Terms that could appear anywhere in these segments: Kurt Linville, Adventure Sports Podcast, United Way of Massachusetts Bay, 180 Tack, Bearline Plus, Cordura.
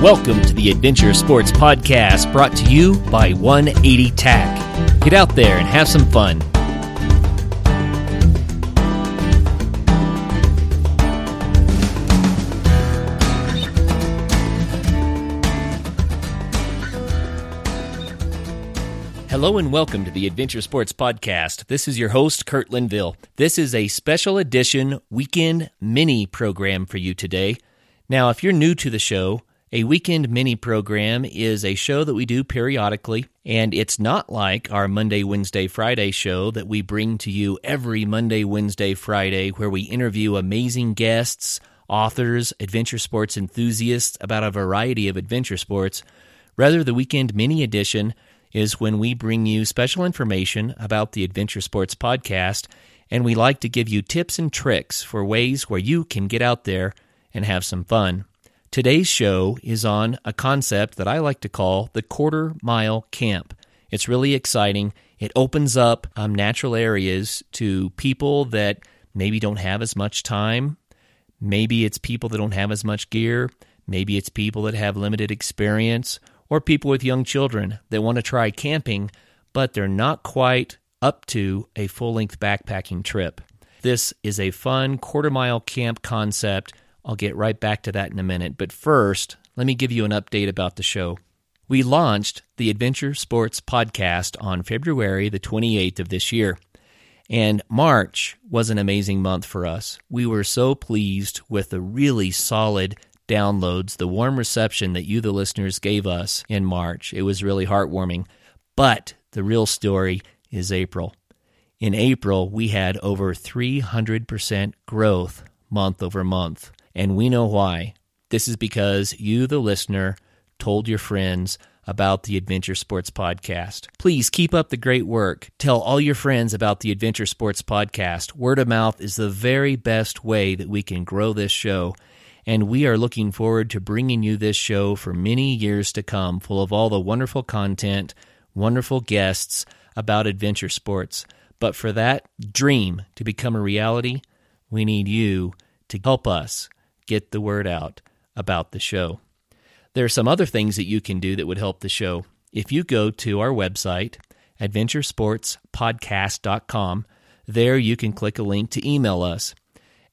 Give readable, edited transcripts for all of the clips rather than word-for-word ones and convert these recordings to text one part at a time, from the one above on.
Welcome to the Adventure Sports Podcast, brought to you by 180 Tack. Get out there and have some fun. Hello and welcome to the Adventure Sports Podcast. This is your host, Kurt Linville. This is a special edition weekend mini program for you today. Now, if you're new to the show, a weekend mini program is a show that we do periodically, and it's not like our Monday, Wednesday, Friday show that we bring to you every Monday, Wednesday, Friday, where we interview amazing guests, authors, adventure sports enthusiasts about a variety of adventure sports. Rather, the weekend mini edition is when we bring you special information about the Adventure Sports Podcast, and we like to give you tips and tricks for ways where you can get out there and have some fun. Today's show is on a concept that I like to call the quarter mile camp. It's really exciting. It opens up natural areas to people that maybe don't have as much time. Maybe it's people that don't have as much gear. Maybe it's people that have limited experience, or people with young children that want to try camping, but they're not quite up to a full-length backpacking trip. This is a fun quarter-mile camp concept. I'll get right back to that in a minute, but first, let me give you an update about the show. We launched the Adventure Sports Podcast on February the 28th of this year, and March was an amazing month for us. We were so pleased with the really solid downloads, the warm reception that you, the listeners, gave us in March. It was really heartwarming. But the real story is April. In April, we had over 300% growth month over month. And we know why. This is because you, the listener, told your friends about the Adventure Sports Podcast. Please keep up the great work. Tell all your friends about the Adventure Sports Podcast. Word of mouth is the very best way that we can grow this show. And we are looking forward to bringing you this show for many years to come, full of all the wonderful content, wonderful guests about adventure sports. But for that dream to become a reality, we need you to help us get the word out about the show. There are some other things that you can do that would help the show. If you go to our website, adventuresportspodcast.com, there you can click a link to email us.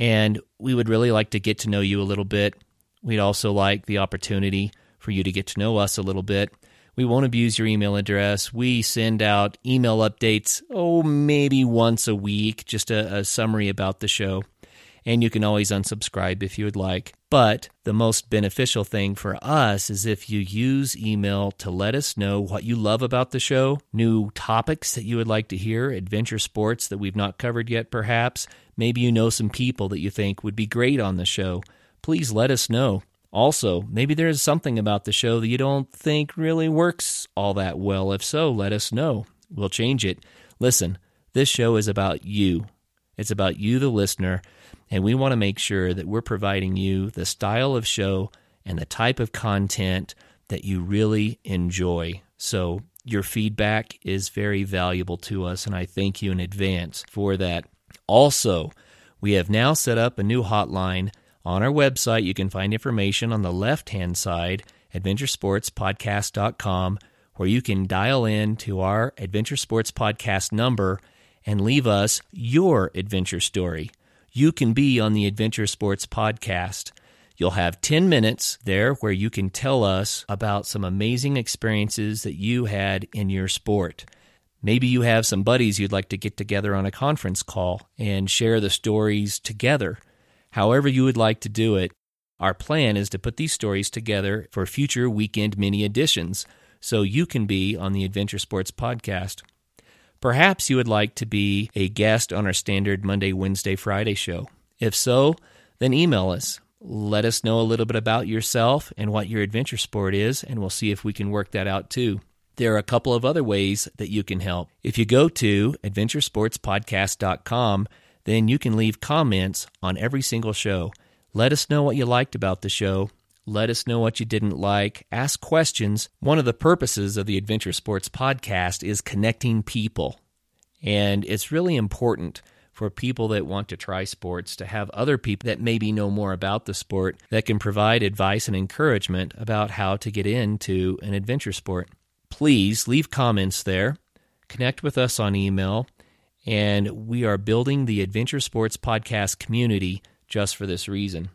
And we would really like to get to know you a little bit. We'd also like the opportunity for you to get to know us a little bit. We won't abuse your email address. We send out email updates, maybe once a week, just a summary about the show. And you can always unsubscribe if you would like. But the most beneficial thing for us is if you use email to let us know what you love about the show, new topics that you would like to hear, adventure sports that we've not covered yet perhaps. Maybe you know some people that you think would be great on the show. Please let us know. Also, maybe there is something about the show that you don't think really works all that well. If so, let us know. We'll change it. Listen, this show is about you. It's about you, the listener, and we want to make sure that we're providing you the style of show and the type of content that you really enjoy. So your feedback is very valuable to us, and I thank you in advance for that. Also, we have now set up a new hotline on our website. You can find information on the left-hand side, adventuresportspodcast.com, where you can dial in to our Adventure Sports Podcast number and leave us your adventure story. You can be on the Adventure Sports Podcast. You'll have 10 minutes there where you can tell us about some amazing experiences that you had in your sport. Maybe you have some buddies you'd like to get together on a conference call and share the stories together. However you would like to do it, our plan is to put these stories together for future weekend mini editions, so you can be on the Adventure Sports Podcast. Perhaps you would like to be a guest on our standard Monday, Wednesday, Friday show. If so, then email us. Let us know a little bit about yourself and what your adventure sport is, and we'll see if we can work that out too. There are a couple of other ways that you can help. If you go to adventuresportspodcast.com, then you can leave comments on every single show. Let us know what you liked about the show. Let us know what you didn't like. Ask questions. One of the purposes of the Adventure Sports Podcast is connecting people. And it's really important for people that want to try sports, to have other people that maybe know more about the sport that can provide advice and encouragement about how to get into an adventure sport. Please leave comments there, connect with us on email, and we are building the Adventure Sports Podcast community just for this reason.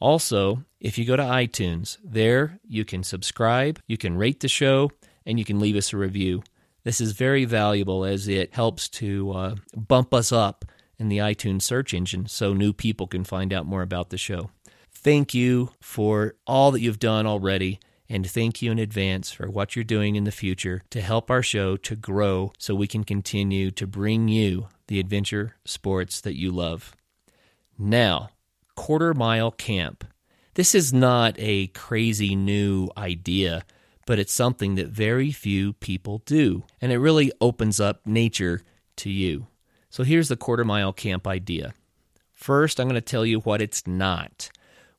Also, if you go to iTunes, there you can subscribe, you can rate the show, and you can leave us a review. This is very valuable as it helps to bump us up in the iTunes search engine so new people can find out more about the show. Thank you for all that you've done already, and thank you in advance for what you're doing in the future to help our show to grow so we can continue to bring you the adventure sports that you love. Now, Quarter Mile Camp. This is not a crazy new idea, but it's something that very few people do, and it really opens up nature to you. So here's the Quarter Mile Camp idea. First, I'm going to tell you what it's not.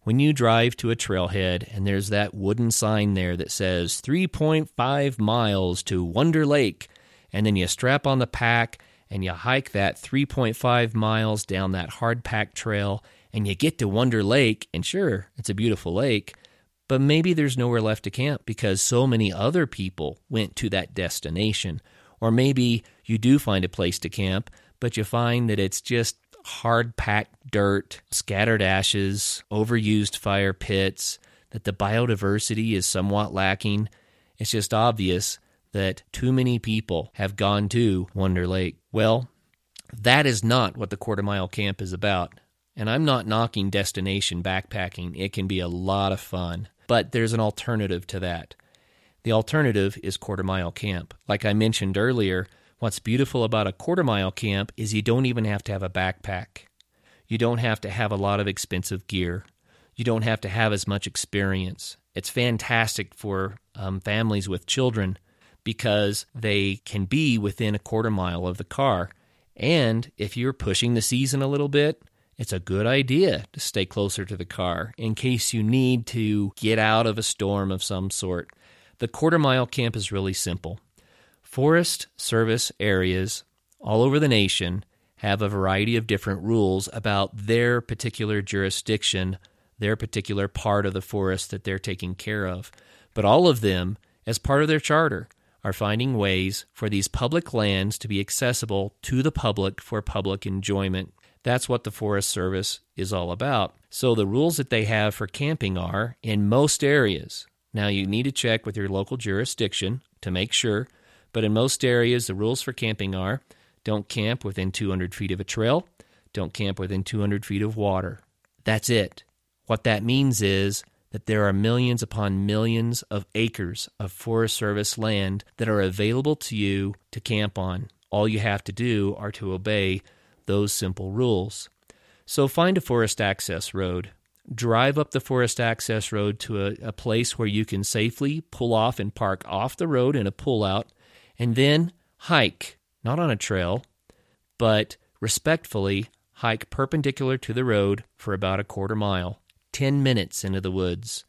When you drive to a trailhead and there's that wooden sign there that says 3.5 miles to Wonder Lake, and then you strap on the pack and you hike that 3.5 miles down that hard-packed trail, and you get to Wonder Lake, and sure, it's a beautiful lake, but maybe there's nowhere left to camp because so many other people went to that destination. Or maybe you do find a place to camp, but you find that it's just hard-packed dirt, scattered ashes, overused fire pits, that the biodiversity is somewhat lacking. It's just obvious that too many people have gone to Wonder Lake. Well, that is not what the Quarter Mile Camp is about. And I'm not knocking destination backpacking. It can be a lot of fun. But there's an alternative to that. The alternative is Quarter Mile Camp. Like I mentioned earlier, what's beautiful about a Quarter Mile Camp is you don't even have to have a backpack. You don't have to have a lot of expensive gear. You don't have to have as much experience. It's fantastic for families with children because they can be within a quarter mile of the car. And if you're pushing the season a little bit, it's a good idea to stay closer to the car in case you need to get out of a storm of some sort. The Quarter Mile Camp is really simple. Forest service areas all over the nation have a variety of different rules about their particular jurisdiction, their particular part of the forest that they're taking care of. But all of them, as part of their charter, are finding ways for these public lands to be accessible to the public for public enjoyment. That's what the Forest Service is all about. So the rules that they have for camping are in most areas. Now, you need to check with your local jurisdiction to make sure, but in most areas, the rules for camping are don't camp within 200 feet of a trail, don't camp within 200 feet of water. That's it. What that means is that there are millions upon millions of acres of Forest Service land that are available to you to camp on. All you have to do are to obey those simple rules. So find a forest access road. Drive up the forest access road to a place where you can safely pull off and park off the road in a pullout, and then hike, not on a trail, but respectfully hike perpendicular to the road for about a quarter mile, 10 minutes into the woods,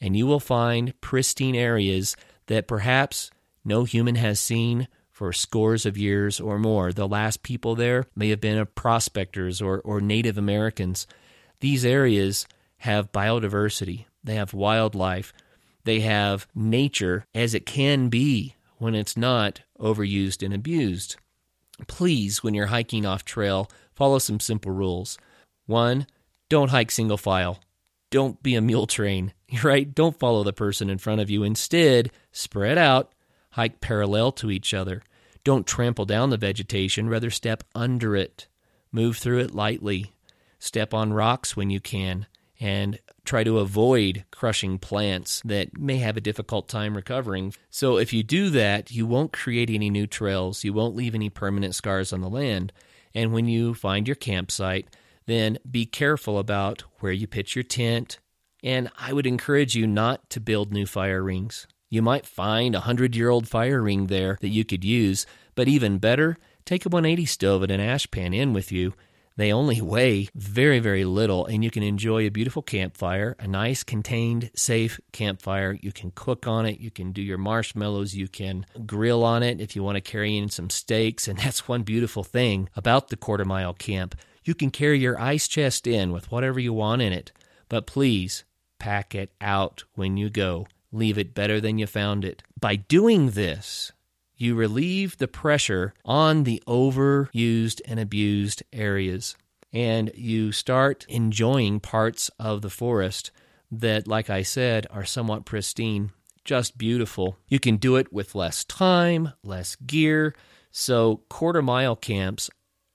and you will find pristine areas that perhaps no human has seen for scores of years or more. The last people there may have been prospectors or Native Americans. These areas have biodiversity. They have wildlife. They have nature as it can be when it's not overused and abused. Please, when you're hiking off trail, follow some simple rules. 1, don't hike single file. Don't be a mule train, right? Don't follow the person in front of you. Instead, spread out. Hike parallel to each other. Don't trample down the vegetation, rather step under it. Move through it lightly. Step on rocks when you can, and try to avoid crushing plants that may have a difficult time recovering. So if you do that, you won't create any new trails. You won't leave any permanent scars on the land. And when you find your campsite, then be careful about where you pitch your tent. And I would encourage you not to build new fire rings. You might find a 100-year-old fire ring there that you could use, but even better, take a 180 stove and an ash pan in with you. They only weigh very, very little, and you can enjoy a beautiful campfire, a nice, contained, safe campfire. You can cook on it. You can do your marshmallows. You can grill on it if you want to carry in some steaks. And that's one beautiful thing about the quarter-mile camp. You can carry your ice chest in with whatever you want in it, but please pack it out when you go. Leave it better than you found it. By doing this, you relieve the pressure on the overused and abused areas, and you start enjoying parts of the forest that, like I said, are somewhat pristine, just beautiful. You can do it with less time, less gear, so quarter-mile camps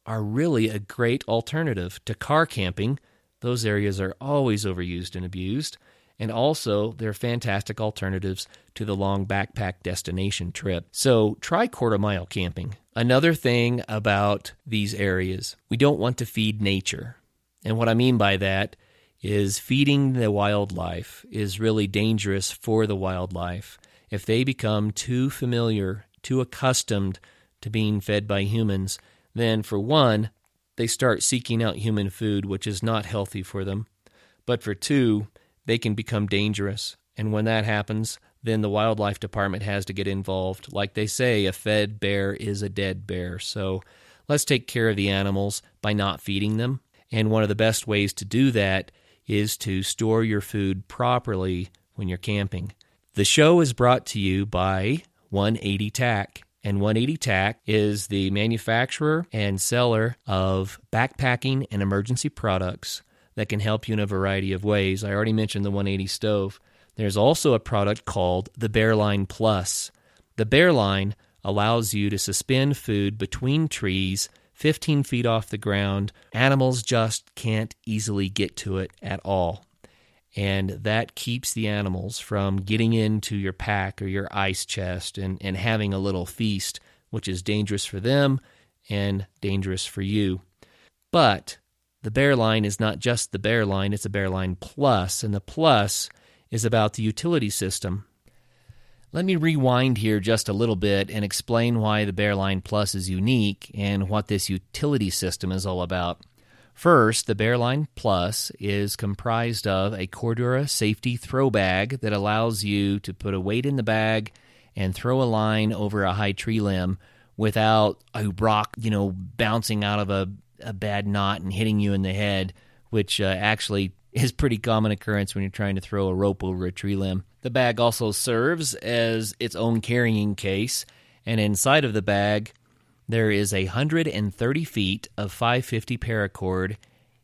are really a great alternative to car camping. Those areas are always overused and abused, and also they're fantastic alternatives to the long backpack destination trip. So try quarter-mile camping. Another thing about these areas, we don't want to feed nature. And what I mean by that is feeding the wildlife is really dangerous for the wildlife. If they become too familiar, too accustomed to being fed by humans, then for one, they start seeking out human food, which is not healthy for them. But for two, they can become dangerous. And when that happens, then the wildlife department has to get involved. Like they say, a fed bear is a dead bear. So let's take care of the animals by not feeding them. And one of the best ways to do that is to store your food properly when you're camping. The show is brought to you by 180 Tack. And 180 Tack is the manufacturer and seller of backpacking and emergency products that can help you in a variety of ways. I already mentioned the 180 stove. There's also a product called the Bearline Plus. The Bearline allows you to suspend food between trees 15 feet off the ground. Animals just can't easily get to it at all. And that keeps the animals from getting into your pack or your ice chest and having a little feast, which is dangerous for them and dangerous for you. But the Bearline is not just the Bearline, it's a Bearline Plus, and the Plus is about the utility system. Let me rewind here just a little bit and explain why the Bearline Plus is unique and what this utility system is all about. First, the Bearline Plus is comprised of a Cordura safety throw bag that allows you to put a weight in the bag and throw a line over a high tree limb without a rock, bouncing out of a bad knot and hitting you in the head, which actually is pretty common occurrence when you're trying to throw a rope over a tree limb. The bag also serves as its own carrying case, and inside of the bag, there is 130 feet of 550 paracord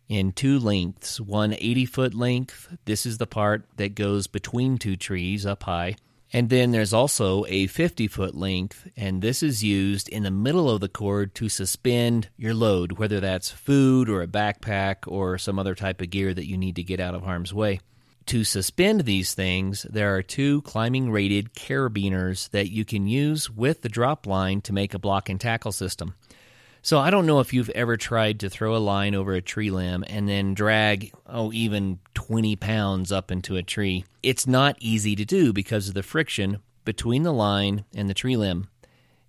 in two lengths, one 80-foot length. This is the part that goes between two trees up high. And then there's also a 50-foot length, and this is used in the middle of the cord to suspend your load, whether that's food or a backpack or some other type of gear that you need to get out of harm's way. To suspend these things, there are two climbing-rated carabiners that you can use with the drop line to make a block and tackle system. So I don't know if you've ever tried to throw a line over a tree limb and then drag, even 20 pounds up into a tree. It's not easy to do because of the friction between the line and the tree limb.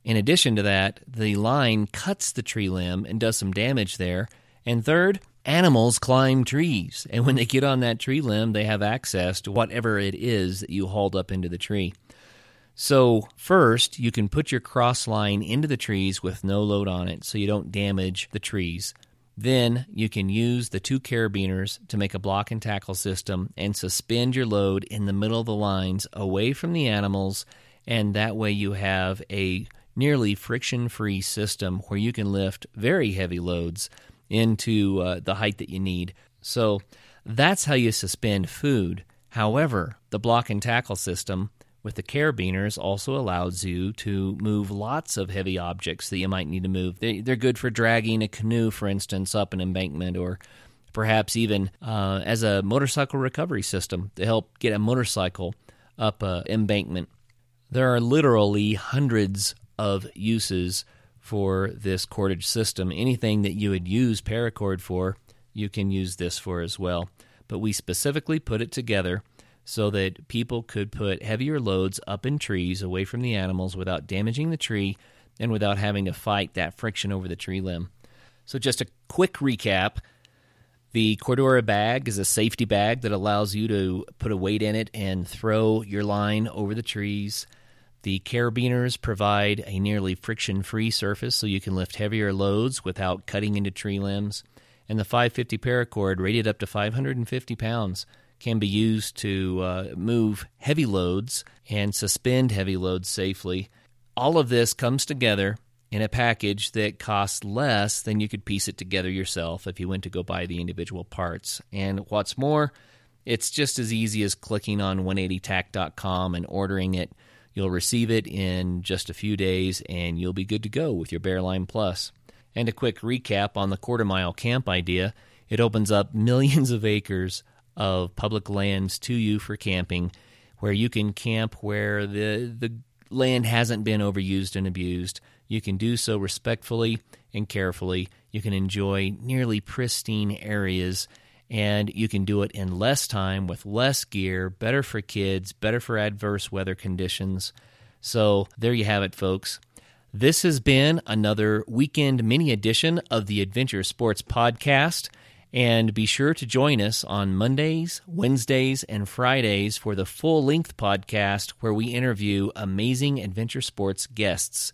In addition to that, the line cuts the tree limb and does some damage there. And third, animals climb trees, and when they get on that tree limb, they have access to whatever it is that you hauled up into the tree. So first, you can put your cross line into the trees with no load on it so you don't damage the trees. Then you can use the two carabiners to make a block and tackle system and suspend your load in the middle of the lines away from the animals, and that way you have a nearly friction-free system where you can lift very heavy loads into the height that you need. So that's how you suspend food. However, the block and tackle system with the carabiners also allows you to move lots of heavy objects that you might need to move. They're good for dragging a canoe, for instance, up an embankment, or perhaps even as a motorcycle recovery system to help get a motorcycle up an embankment. There are literally hundreds of uses for this cordage system. Anything that you would use paracord for, you can use this for as well. But we specifically put it together so that people could put heavier loads up in trees away from the animals without damaging the tree and without having to fight that friction over the tree limb. So just a quick recap. The Cordura bag is a safety bag that allows you to put a weight in it and throw your line over the trees. The carabiners provide a nearly friction-free surface so you can lift heavier loads without cutting into tree limbs. And the 550 paracord, rated up to 550 pounds, can be used to move heavy loads and suspend heavy loads safely. All of this comes together in a package that costs less than you could piece it together yourself if you went to go buy the individual parts. And what's more, it's just as easy as clicking on 180tack.com and ordering it. You'll receive it in just a few days, and you'll be good to go with your Bearline Plus. And a quick recap on the quarter-mile camp idea. It opens up millions of acres of public lands to you for camping, where you can camp where the land hasn't been overused and abused. You can do so respectfully and carefully. You can enjoy nearly pristine areas, and you can do it in less time with less gear, better for kids, better for adverse weather conditions. So there you have it, folks. This has been another weekend mini edition of the Adventure Sports Podcast. And be sure to join us on Mondays, Wednesdays, and Fridays for the full-length podcast where we interview amazing adventure sports guests.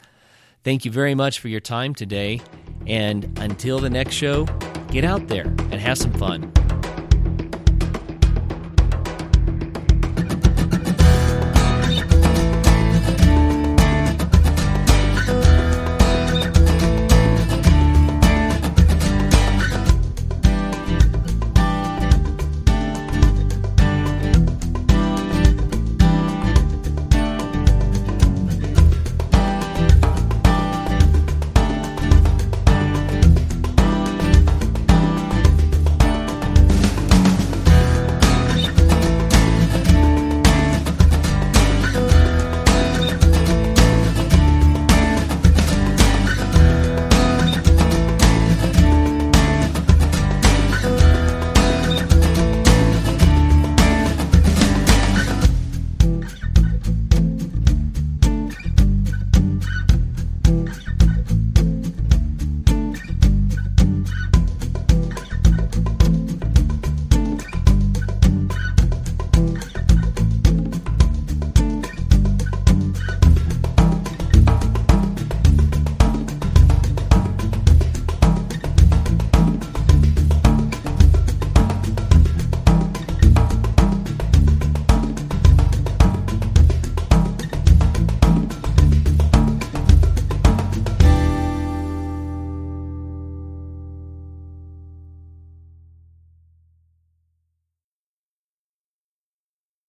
Thank you very much for your time today, and until the next show, get out there and have some fun.